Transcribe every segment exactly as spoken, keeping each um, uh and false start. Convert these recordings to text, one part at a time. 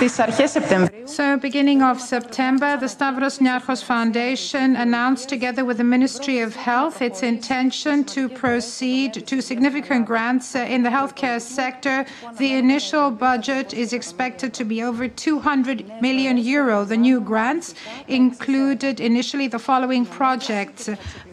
So, beginning of September, the Stavros Niarchos Foundation announced, together with the Ministry of Health, its intention to proceed to significant grants in the healthcare sector. The initial budget is expected to be over two hundred million euro. The new grants included initially the following projects: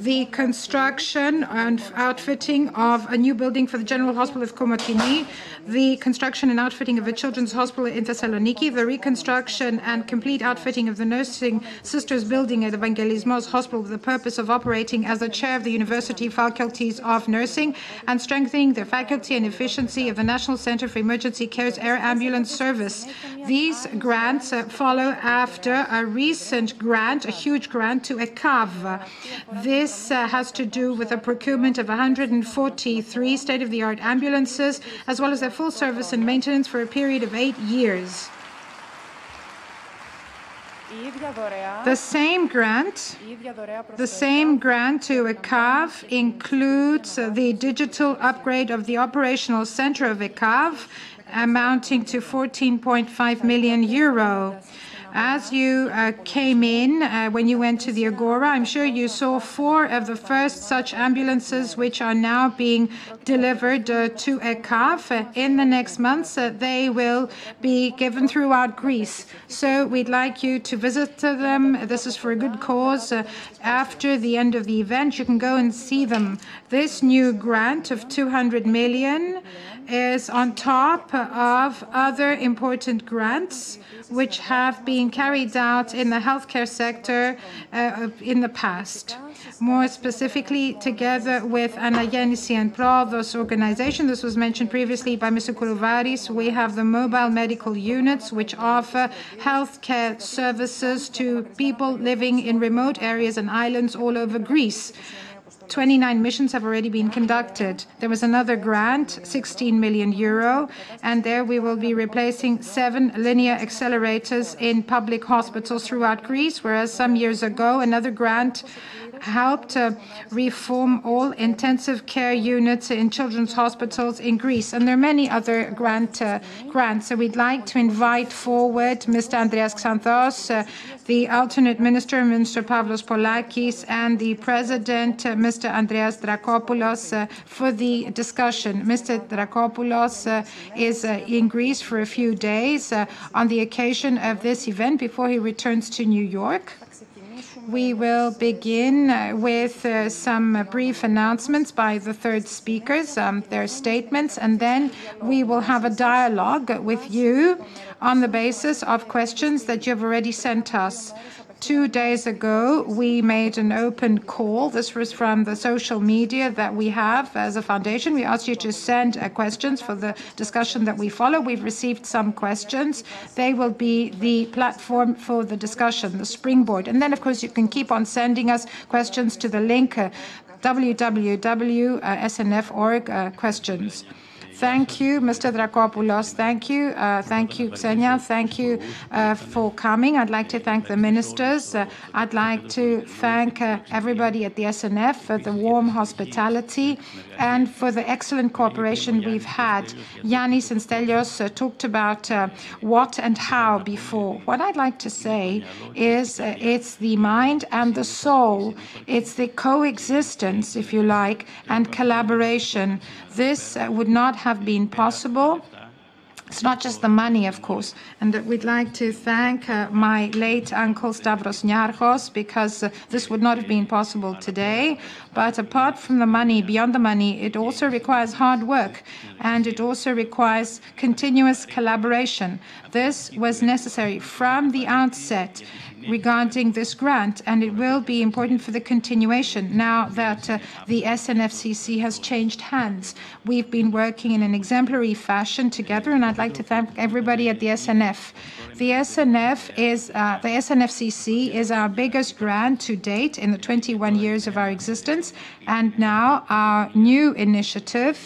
the construction and outfitting of a new building for the General Hospital of Komotini, the construction and outfitting of a children's hospital in Thessaloniki, the reconstruction and complete outfitting of the nursing sisters building at Evangelismos Hospital with the purpose of operating as the chair of the University Faculties of Nursing, and strengthening the faculty and efficiency of the National Center for Emergency Care's air ambulance service. These grants uh, follow after a recent grant, a huge grant to E K A V. This uh, has to do with the procurement of one hundred forty-three state-of-the-art ambulances, as well as their full service and maintenance for a period of eight years. The same grant, the same grant to E K A V includes uh, the digital upgrade of the operational center of E K A V, amounting to fourteen point five million euro. As you uh, came in, uh, when you went to the Agora, I'm sure you saw four of the first such ambulances which are now being delivered uh, to E K A V. In the next months, uh, they will be given throughout Greece. So we'd like you to visit them. This is for a good cause. Uh, after the end of the event, you can go and see them. This new grant of two hundred million is on top of other important grants which have been carried out in the healthcare sector uh, in the past. More specifically, together with Anageneci and Provos organization, this was mentioned previously by Mister Koulouvaris, we have the mobile medical units which offer healthcare services to people living in remote areas and islands all over Greece. twenty-nine missions have already been conducted. There was another grant, sixteen million euro, and there we will be replacing seven linear accelerators in public hospitals throughout Greece, whereas some years ago another grant helped uh, reform all intensive care units in children's hospitals in Greece. And there are many other grant, uh, grants. So we'd like to invite forward Mister Andreas Xanthos, uh, the alternate minister, Mister Pavlos Polakis, and the president, uh, Mister Andreas Dracopoulos, uh, for the discussion. Mister Dracopoulos uh, is uh, in Greece for a few days uh, on the occasion of this event before he returns to New York. We will begin with uh, some brief announcements by the third speakers, um, their statements, and then we will have a dialogue with you on the basis of questions that you have already sent us. Two days ago, we made an open call. This was from the social media that we have as a foundation. We asked you to send uh, questions for the discussion that we follow. We've received some questions. They will be the platform for the discussion, the springboard. And then, of course, you can keep on sending us questions to the link uh, w w w dot s n f dot org uh, questions. Thank you, Mister Dracopoulos. Thank you. Uh, thank you, Xenia. Thank you uh, for coming. I'd like to thank the ministers. Uh, I'd like to thank uh, everybody at the S N F for the warm hospitality and for the excellent cooperation we've had. Yannis and Stelios uh, talked about uh, what and how before. What I'd like to say is uh, it's the mind and the soul. It's the coexistence, if you like, and collaboration. This uh, would not have been possible. It's not just the money, of course. And we'd like to thank uh, my late uncle Stavros Niarchos, because uh, this would not have been possible today. But apart from the money, beyond the money, it also requires hard work, and it also requires continuous collaboration. This was necessary from the outset regarding this grant, and it will be important for the continuation now that uh, the S N F C C has changed hands. We've been working in an exemplary fashion together, and I'd like to thank everybody at the S N F. The S N F is, uh, the S N F C C is our biggest grant to date in the twenty-one years of our existence, and now our new initiative.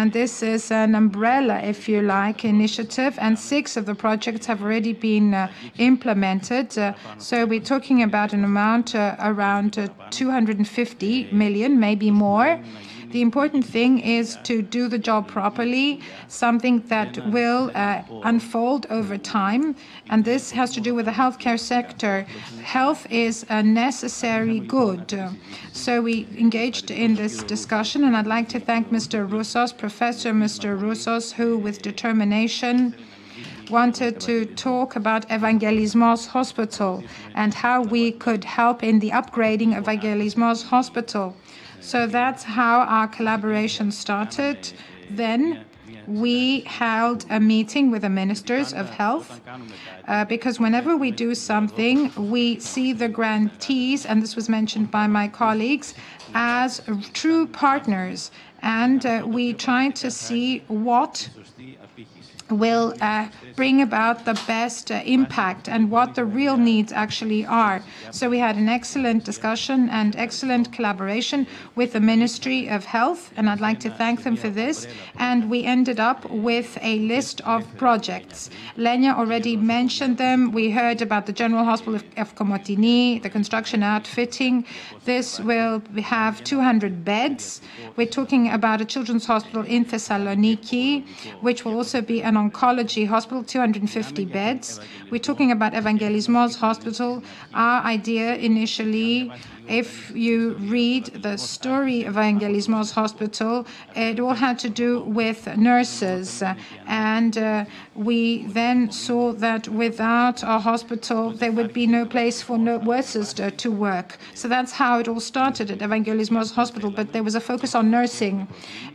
And this is an umbrella, if you like, initiative, and six of the projects have already been uh, implemented. Uh, so we're talking about an amount uh, around uh, two hundred fifty million, maybe more. The important thing is to do the job properly, something that will uh, unfold over time, and this has to do with the healthcare sector. Health is a necessary good. So we engaged in this discussion, and I'd like to thank Mister Roussos, Professor Mister Roussos, who with determination wanted to talk about Evangelismos Hospital and how we could help in the upgrading of Evangelismos Hospital. So that's how our collaboration started. Then we held a meeting with the ministers of health, uh, because whenever we do something, we see the grantees, and this was mentioned by my colleagues, as true partners. And uh, we try to see what will uh, bring about the best uh, impact and what the real needs actually are. So we had an excellent discussion and excellent collaboration with the Ministry of Health, and I'd like to thank them for this. And we ended up with a list of projects. Lenya already mentioned them. We heard about the General Hospital of Komotini, the construction outfitting. This will have two hundred beds. We're talking about a children's hospital in Thessaloniki, which will also be an oncology hospital, two hundred fifty beds. We're talking about Evangelismos Hospital. Our idea initially, if you read the story of Evangelismos Hospital, it all had to do with nurses. And uh, we then saw that without a hospital, there would be no place for nurses to work. So that's how it all started at Evangelismos Hospital, but there was a focus on nursing.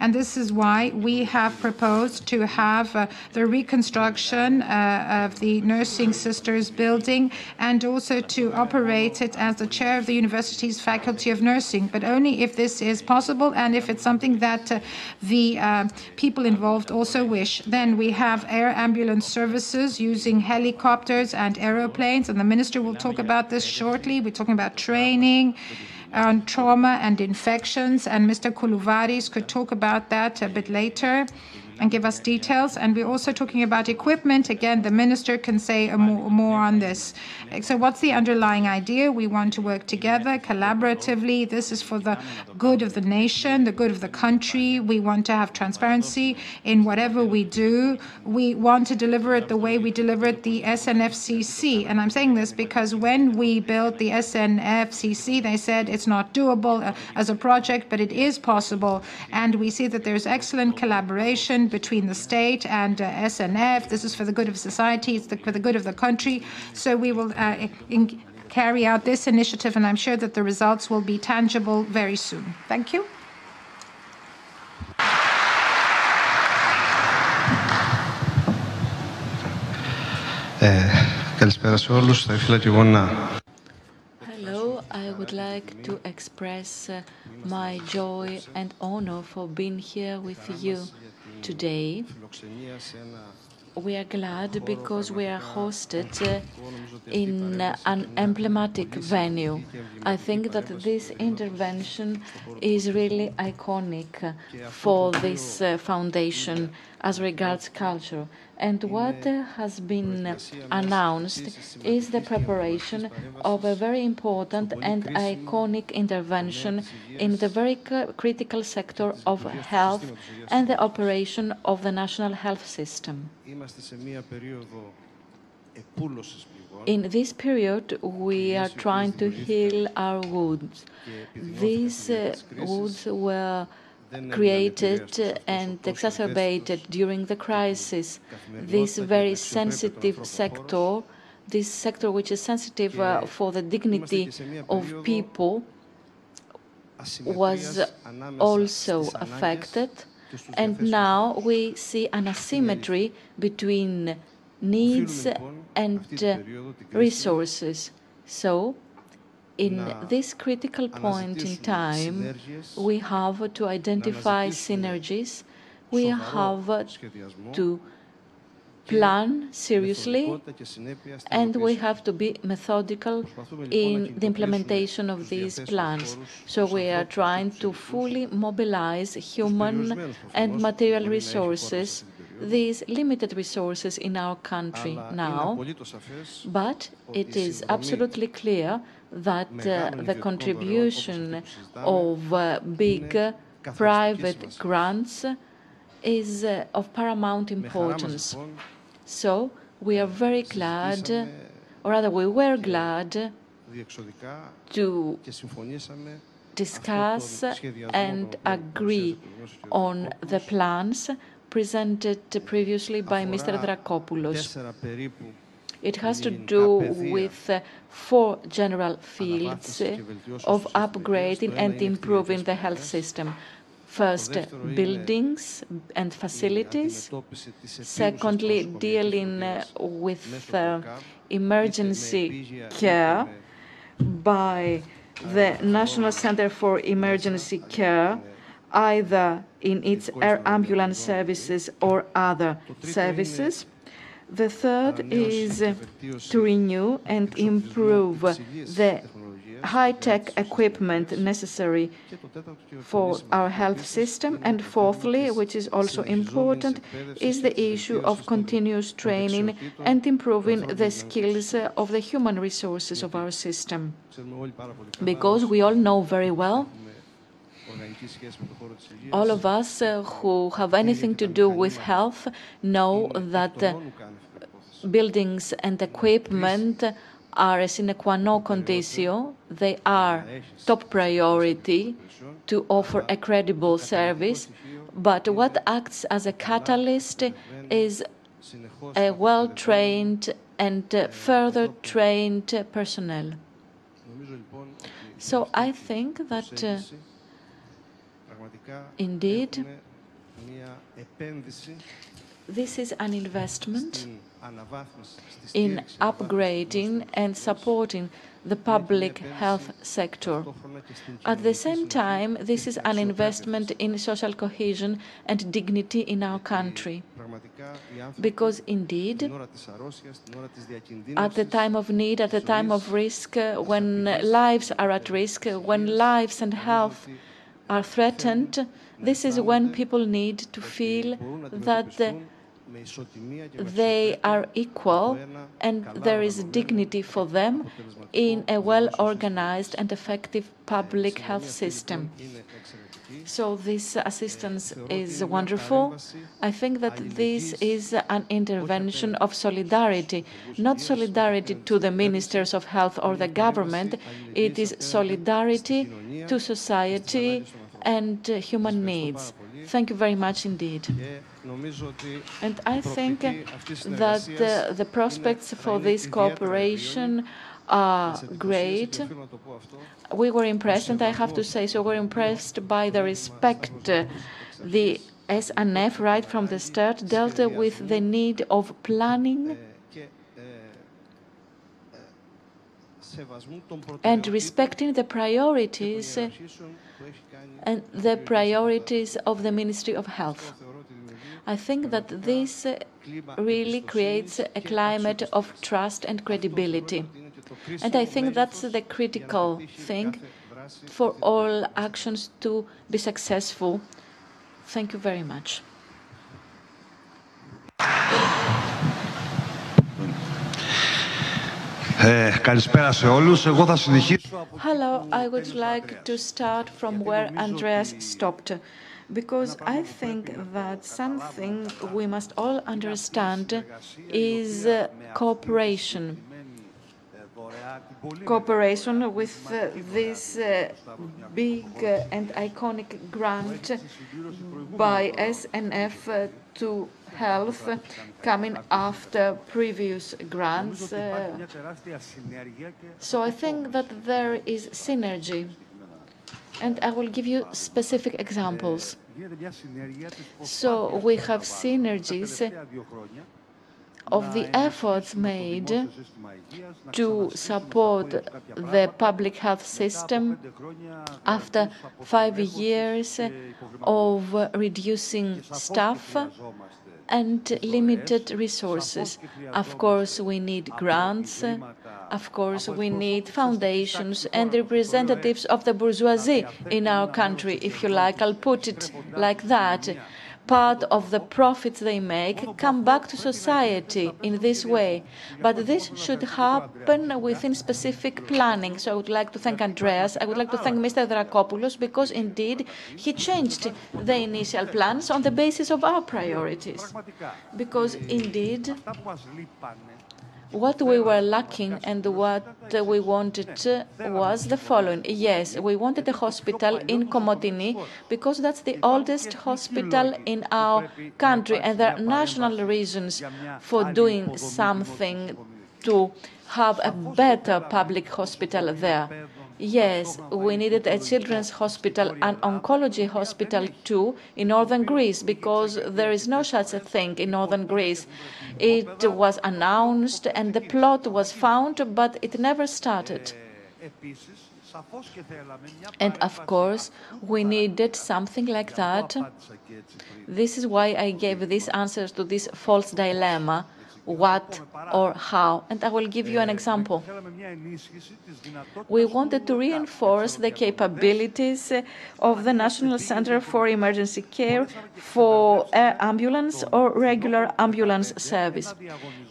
And this is why we have proposed to have uh, the reconstruction uh, of the nursing sisters building, and also to operate it as the chair of the university Faculty of Nursing, but only if this is possible and if it's something that uh, the uh, people involved also wish. Then we have air ambulance services using helicopters and aeroplanes, and the minister will talk about this shortly. We're talking about training on trauma and infections, and Mister Koulouvaris could talk about that a bit later and give us details. And we're also talking about equipment. Again, the minister can say more, more on this. So what's the underlying idea? We want to work together collaboratively. This is for the good of the nation, the good of the country. We want to have transparency in whatever we do. We want to deliver it the way we delivered the S N F C C. And I'm saying this because when we built the S N F C C, they said it's not doable as a project, but it is possible. And we see that there's excellent collaboration between the state and uh, S N F. This is for the good of society. It's the, for the good of the country. So we will uh, in, carry out this initiative, and I'm sure that the results will be tangible very soon. Thank you. Hello. I would like to express uh, my joy and honor for being here with you today. We are glad because we are hosted uh, in uh, an emblematic venue. I think that this intervention is really iconic for this uh, foundation as regards culture. And what uh, has been announced is the preparation of a very important and iconic intervention in the very critical sector of health and the operation of the national health system. In this period, we are trying to heal our wounds. These uh, wounds were created and exacerbated during the crisis. This very sensitive sector, this sector which is sensitive uh, for the dignity of people, was also affected. And now we see an asymmetry between needs and uh, resources. So, in this critical point in time, we have to identify synergies, we have to plan seriously, and we have to be methodical in the implementation of these plans. So we are trying to fully mobilize human and material resources, these limited resources in our country now, but it is absolutely clear that uh, the contribution of uh, big private grants is of paramount importance. So we are very glad, or rather we were glad, to discuss and agree on the plans presented previously by Mister Dracopoulos. It has to do with four general fields of upgrading and improving the health system. First, buildings and facilities. Secondly, dealing with uh, emergency care by the National Center for Emergency Care, either in its air ambulance services or other services. The third is to renew and improve the high-tech equipment necessary for our health system. And fourthly, which is also important, is the issue of continuous training and improving the skills of the human resources of our system. Because we all know very well, all of us uh, who have anything to do with health know that uh, buildings and equipment are a sine qua non conditio. They are top priority to offer a credible service, but what acts as a catalyst is a well-trained and uh, further trained uh, personnel. So I think that uh, indeed, this is an investment in upgrading and supporting the public health sector. At the same time, this is an investment in social cohesion and dignity in our country. Because indeed, at the time of need, at the time of risk, when lives are at risk, when lives and health are threatened, this is when people need to feel that they are equal and there is dignity for them in a well-organized and effective public health system. So this assistance is wonderful. I think that this is an intervention of solidarity, not solidarity to the ministers of health or the government. It is solidarity to society and human needs. Thank you very much indeed. And I think that uh, the prospects for this cooperation are great. We were impressed, and I have to say so, we were impressed by the respect uh, the S N F right from the start dealt uh, with the need of planning and respecting the priorities uh, and the priorities of the Ministry of Health. I think that this uh, really creates a climate of trust and credibility. And I think that's the critical thing for all actions to be successful. Thank you very much. Hello, I would like to start from where Andreas stopped, because I think that something we must all understand is cooperation. Cooperation with uh, this uh, big uh, and iconic grant by S N F uh, to health, uh, coming after previous grants. Uh, so I think that there is synergy, and I will give you specific examples. So we have synergies uh, of the efforts made to support the public health system after five years of reducing staff and limited resources. Of course, we need grants. Of course, we need foundations and representatives of the bourgeoisie in our country, if you like. I'll put it like that. part of the profits they make come back to society in this way. But this should happen within specific planning. So I would like to thank Andreas. I would like to thank Mister Dracopoulos, because indeed he changed the initial plans on the basis of our priorities. Because indeed, what we were lacking and what we wanted was the following. Yes, we wanted a hospital in Komotini, because that's the oldest hospital in our country, and there are national reasons for doing something to have a better public hospital there. Yes, we needed a children's hospital, an oncology hospital too, in northern Greece, because there is no such a thing in northern Greece. It was announced and the plot was found, but it never started. And of course, we needed something like that. This is why I gave these answers to this false dilemma. What or how? And I will give you an example. We wanted to reinforce the capabilities of the National Center for Emergency Care for air ambulance or regular ambulance service.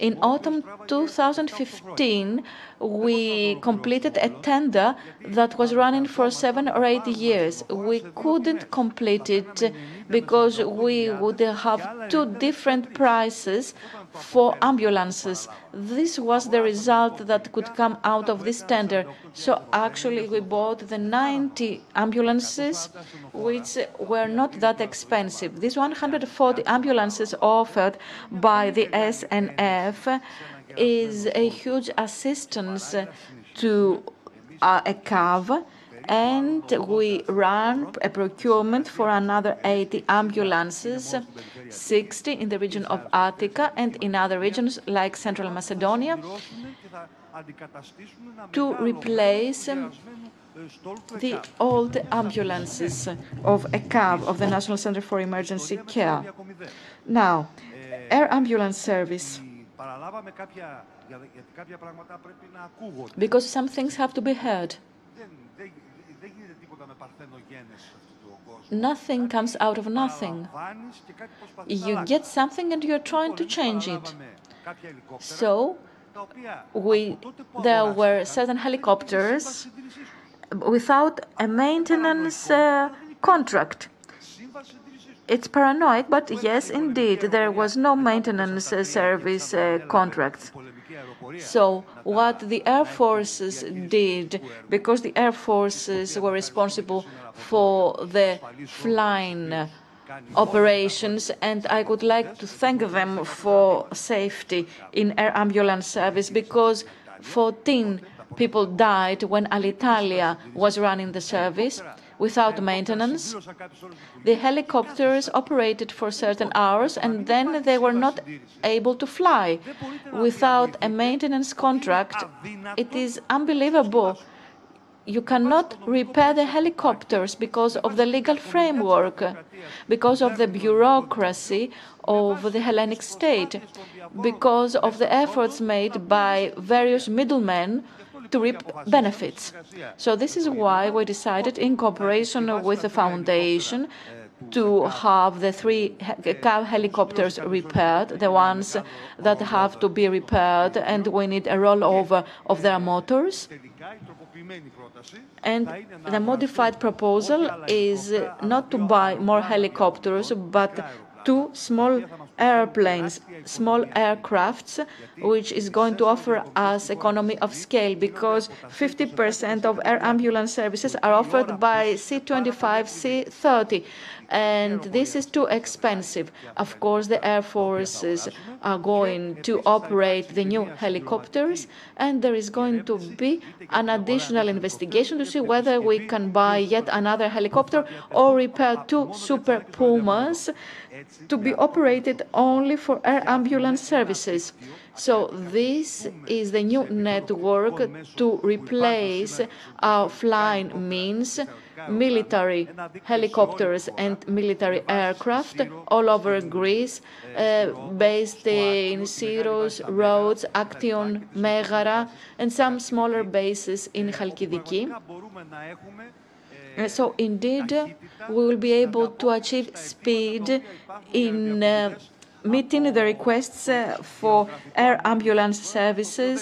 In autumn two thousand fifteen, we completed a tender that was running for seven or eight years. We couldn't complete it because we would have two different prices for ambulances. This was the result that could come out of this tender. So actually we bought the ninety ambulances, which were not that expensive. These one hundred forty ambulances offered by the S N F is a huge assistance to uh, E K A V, and we ran a procurement for another eighty ambulances, sixty in the region of Attica and in other regions like Central Macedonia, to replace um, the old ambulances of E K A V, of the National Center for Emergency Care. Now, air ambulance service. Because some things have to be heard. Nothing comes out of nothing. You get something and you're trying to change it. So we, there were certain helicopters without a maintenance uh, contract. It's paranoid, but yes, indeed, there was no maintenance uh, service uh, contract. So what the Air Forces did, because the Air Forces were responsible for the flying uh, operations, and I would like to thank them for safety in air ambulance service, because fourteen people died when Alitalia was running the service without maintenance. The helicopters operated for certain hours and then they were not able to fly. Without a maintenance contract, it is unbelievable. You cannot repair the helicopters because of the legal framework, because of the bureaucracy of the Hellenic state, because of the efforts made by various middlemen to reap benefits. So this is why we decided, in cooperation with the foundation, to have the three cow helicopters repaired, the ones that have to be repaired, and we need a rollover of their motors. And the modified proposal is not to buy more helicopters, but two small airplanes, small aircrafts, which is going to offer us economy of scale, because fifty percent of air ambulance services are offered by C twenty-five, C thirty, and this is too expensive. Of course, the Air Forces are going to operate the new helicopters, and there is going to be an additional investigation to see whether we can buy yet another helicopter or repair two Super Pumas to be operated only for air ambulance services. So this is the new network to replace our flying means, military helicopters and military aircraft all over Greece, uh, based in Syros, Rhodes, Aktion, Megara, and some smaller bases in Chalkidiki. Uh, so indeed, uh, we will be able to achieve speed in uh, meeting the requests uh, for air ambulance services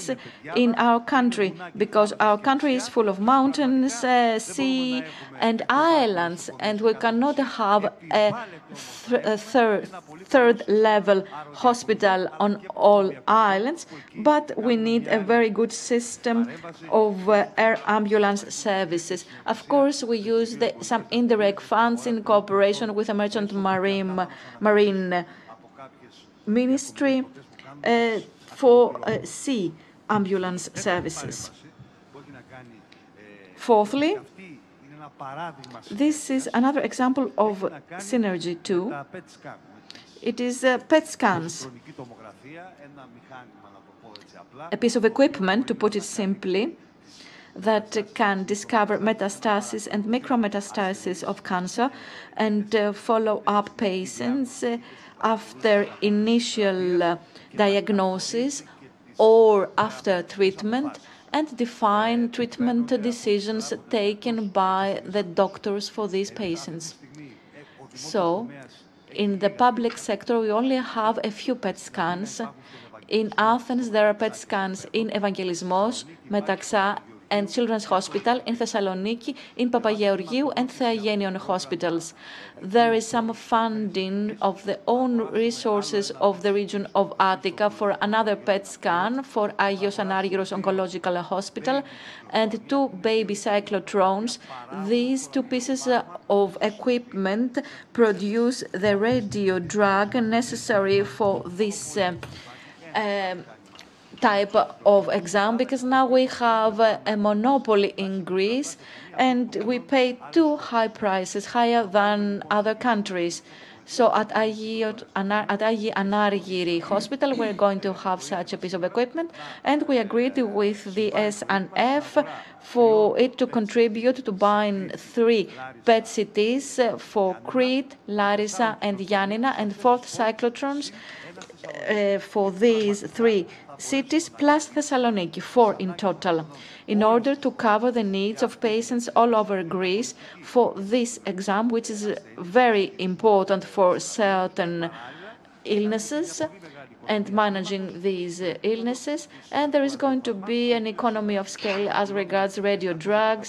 in our country, because our country is full of mountains, uh, sea and islands, and we cannot have a, th a third, third level hospital on all islands, but we need a very good system of uh, air ambulance services. Of course, we use the, some indirect funds in cooperation with the merchant marine, marine Ministry uh, for uh, sea ambulance services. Fourthly, this is another example of synergy too. It is uh, P E T scans, a piece of equipment, to put it simply, that can discover metastasis and micrometastasis of cancer and uh, follow up patients uh, after initial uh, diagnosis or after treatment, and define treatment decisions taken by the doctors for these patients. So, in the public sector, we only have a few P E T scans. In Athens, there are P E T scans in Evangelismos, Metaxa, and Children's Hospital, in Thessaloniki, in Papageorgiou and Theagenion hospitals. There is some funding of the own resources of the region of Attica for another P E T scan for Agioi Anargyroi Oncological Hospital and two baby cyclotrons. These two pieces of equipment produce the radio drug necessary for this uh, uh, type of exam, because now we have a monopoly in Greece and we pay two high prices, higher than other countries. So at Agioi Anargyroi Hospital, we're going to have such a piece of equipment, and we agreed with the S N F for it to contribute to buying three P E T C Ts for Crete, Larissa and Yannina, and fourth cyclotrons uh, for these three cities plus Thessaloniki, four in total, in order to cover the needs of patients all over Greece for this exam, which is very important for certain illnesses and managing these illnesses. And there is going to be an economy of scale as regards radio drugs.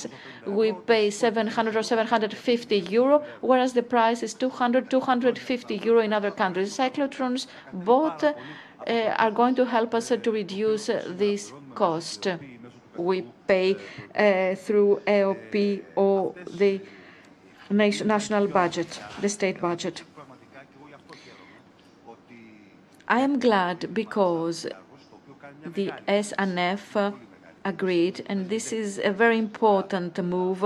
We pay seven hundred or seven hundred fifty euro, whereas the price is two hundred, two hundred fifty euro in other countries. Cyclotrons bought Uh, are going to help us uh, to reduce uh, this cost. We pay uh, through A O P or the national budget, the state budget. I am glad because the S N F uh, agreed, and this is a very important move.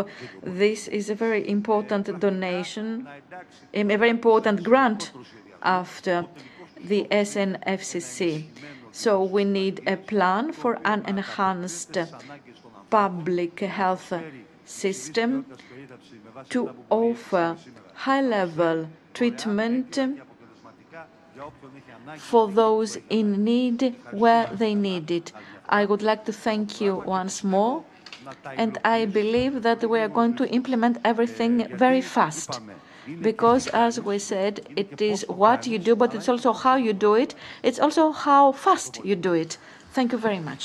This is a very important donation, a very important grant after the S N F C C. So we need a plan for an enhanced public health system to offer high-level treatment for those in need where they need it. I would like to thank you once more, and I believe that we are going to implement everything very fast. Because, as we said, it is what you do, but it's also how you do it. It's also how fast you do it. Thank you very much.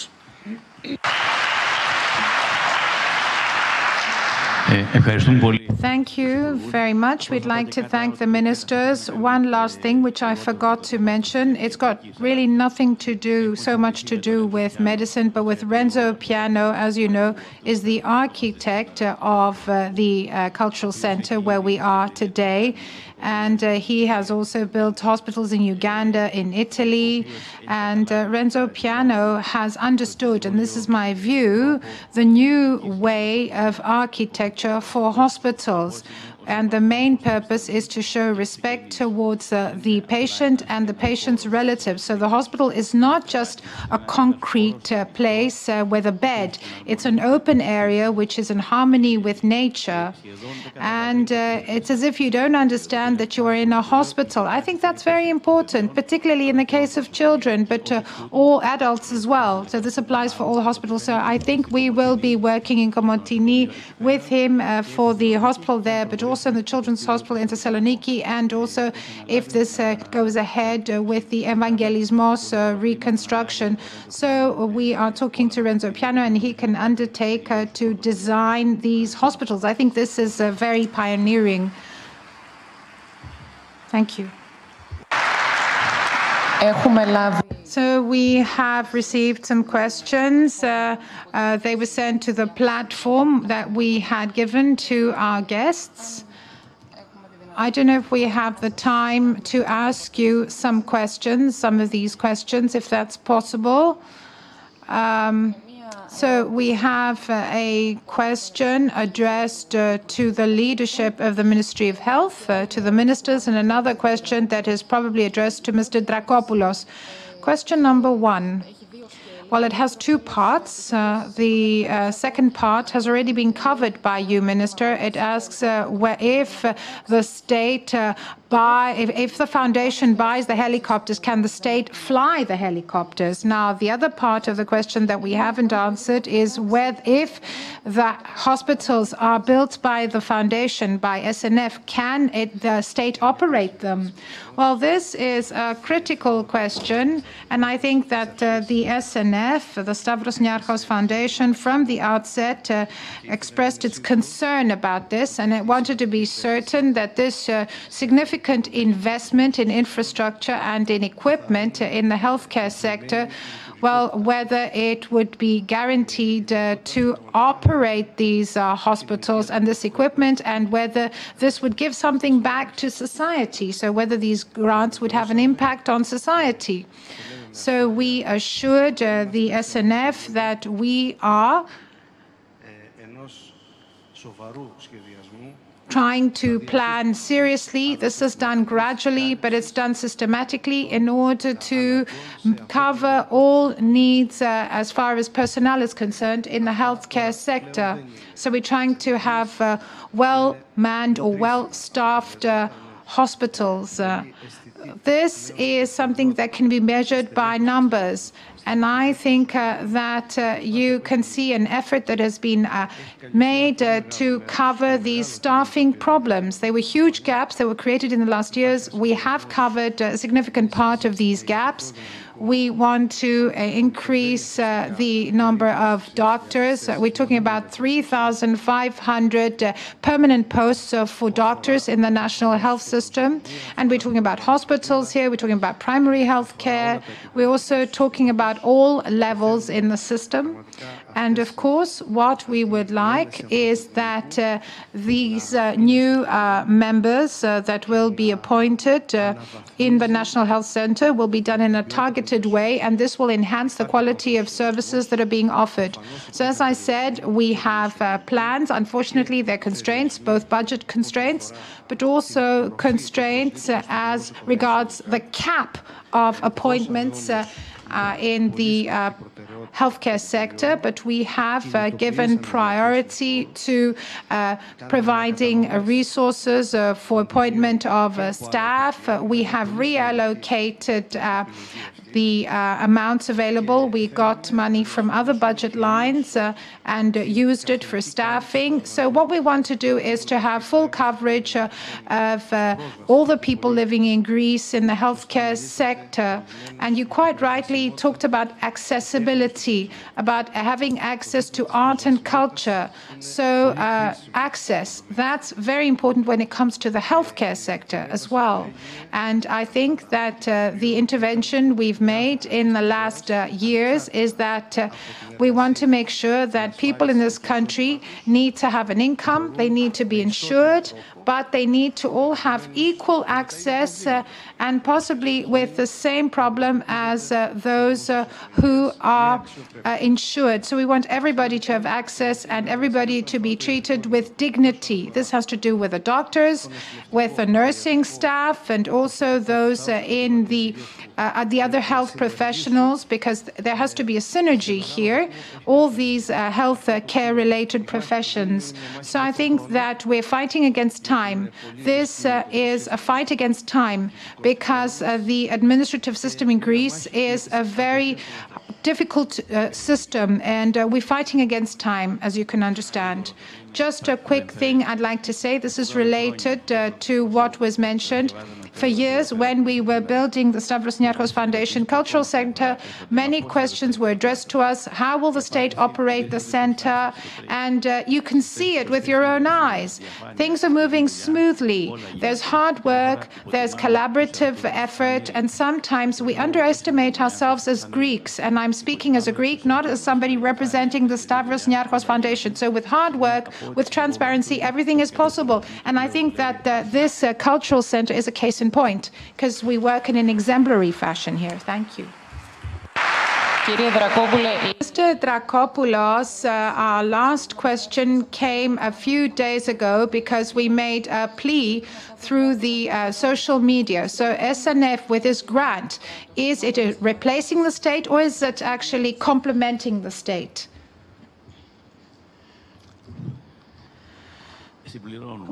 Thank you very much. We'd like to thank the ministers. One last thing, which I forgot to mention, it's got really nothing to do, so much to do with medicine, but with Renzo Piano, as you know, is the architect of uh, the uh, cultural center where we are today. And uh, he has also built hospitals in Uganda, in Italy. And uh, Renzo Piano has understood, and this is my view, the new way of architecture for hospitals, and the main purpose is to show respect towards uh, the patient and the patient's relatives. So the hospital is not just a concrete uh, place uh, with a bed. It's an open area which is in harmony with nature, and uh, it's as if you don't understand that you are in a hospital. I think that's very important, particularly in the case of children, but uh, all adults as well. So this applies for all hospitals. So I think we will be working in Komotini with him uh, for the hospital there, but also in the children's hospital in Thessaloniki, and also if this uh, goes ahead uh, with the Evangelismos uh, reconstruction. So we are talking to Renzo Piano, and he can undertake uh, to design these hospitals. I think this is uh, very pioneering. Thank you. So we have received some questions. Uh, uh, they were sent to the platform that we had given to our guests. I don't know if we have the time to ask you some questions, some of these questions, if that's possible. Um, so we have uh, a question addressed uh, to the leadership of the Ministry of Health, uh, to the ministers, and another question that is probably addressed to Mister Dracopoulos. Question number one. Well, it has two parts. Uh, the uh, second part has already been covered by you, Minister. It asks uh, where, if uh, the state uh, buy, if, if the foundation buys the helicopters, can the state fly the helicopters? Now, the other part of the question that we haven't answered is whether if the hospitals are built by the foundation, by S N F, can it, the state operate them? Well, this is a critical question, and I think that uh, the S N F, the Stavros Niarchos Foundation, from the outset uh, expressed its concern about this, and it wanted to be certain that this uh, significant investment in infrastructure and in equipment in the healthcare sector, well, whether it would be guaranteed uh, to operate these uh, hospitals and this equipment, and whether this would give something back to society, so whether these grants would have an impact on society. So we assured uh, the S N F that we are trying to plan seriously. This is done gradually, but it's done systematically in order to cover all needs uh, as far as personnel is concerned in the healthcare sector. So we're trying to have uh, well-manned or well-staffed uh, hospitals. Uh, This is something that can be measured by numbers, and I think uh, that uh, you can see an effort that has been uh, made uh, to cover these staffing problems. There were huge gaps that were created in the last years. We have covered a significant part of these gaps. We want to uh, increase uh, the number of doctors. Uh, we're talking about three thousand five hundred uh, permanent posts uh, for doctors in the national health system. And we're talking about hospitals here. We're talking about primary health care. We're also talking about all levels in the system. And, of course, what we would like is that uh, these uh, new uh, members uh, that will be appointed uh, in the National Health Center will be done in a targeted way, and this will enhance the quality of services that are being offered. So, as I said, we have uh, plans. Unfortunately, there are constraints, both budget constraints, but also constraints uh, as regards the cap of appointments uh, Uh, in the uh, healthcare sector, but we have uh, given priority to uh, providing uh, resources uh, for appointment of uh, staff. Uh, we have reallocated uh, the uh, amounts available. We got money from other budget lines uh, and uh, used it for staffing. So what we want to do is to have full coverage uh, of uh, all the people living in Greece in the healthcare sector. And you quite rightly talked about accessibility, about having access to art and culture. So uh, access, that's very important when it comes to the healthcare sector as well. And I think that uh, the intervention we've made in the last uh, years is that uh, we want to make sure that people in this country need to have an income, they need to be insured, but they need to all have equal access uh, and possibly with the same problem as uh, those uh, who are uh, insured. So we want everybody to have access and everybody to be treated with dignity. This has to do with the doctors, with the nursing staff, and also those uh, in the, uh, the other health professionals, because there has to be a synergy here, all these uh, health uh, care-related professions. So I think that we're fighting against time. This uh, is a fight against time, because uh, the administrative system in Greece is a very difficult uh, system, and uh, we're fighting against time, as you can understand. Just a quick thing I'd like to say. This is related uh, to what was mentioned. For years, when we were building the Stavros Niarchos Foundation Cultural Center, many questions were addressed to us. How will the state operate the center? And uh, you can see it with your own eyes. Things are moving smoothly. There's hard work, there's collaborative effort, and sometimes we underestimate ourselves as Greeks. And I'm speaking as a Greek, not as somebody representing the Stavros Niarchos Foundation. So with hard work, with transparency, everything is possible. And I think that uh, this uh, cultural center is a case in point, because we work in an exemplary fashion here. Thank you. Mister Dracopoulos, uh, our last question came a few days ago because we made a plea through the uh, social media. So S N F, with this grant, is it uh, replacing the state, or is it actually complementing the state?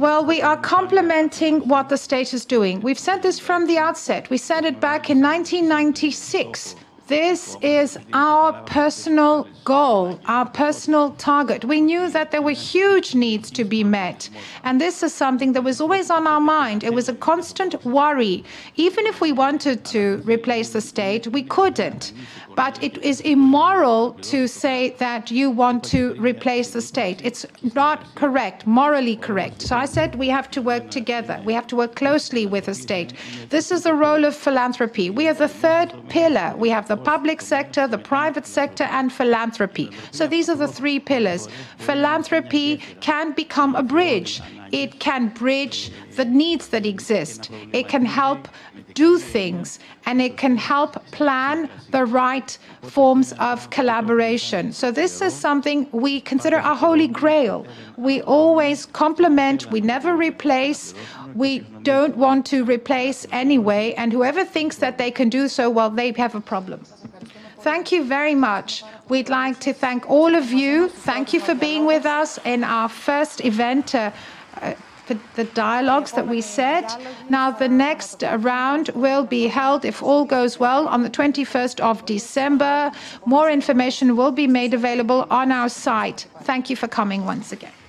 Well, we are complementing what the state is doing. We've said this from the outset. We said it back in nineteen ninety-six. This is our personal goal, our personal target. We knew that there were huge needs to be met. And this is something that was always on our mind. It was a constant worry. Even if we wanted to replace the state, we couldn't. But it is immoral to say that you want to replace the state. It's not correct, morally correct. So I said we have to work together. We have to work closely with the state. This is the role of philanthropy. We are the third pillar. We have the public sector, the private sector, and philanthropy. So these are the three pillars. Philanthropy can become a bridge. It can bridge the needs that exist. It can help do things, and it can help plan the right forms of collaboration. So this is something we consider our holy grail. We always complement, we never replace, we don't want to replace anyway, and whoever thinks that they can do so, well, they have a problem. Thank you very much. We'd like to thank all of you. Thank you for being with us in our first event, uh, Uh, for the dialogues that we said. Now the next round will be held, if all goes well, on the twenty-first of December. More information will be made available on our site. Thank you for coming once again.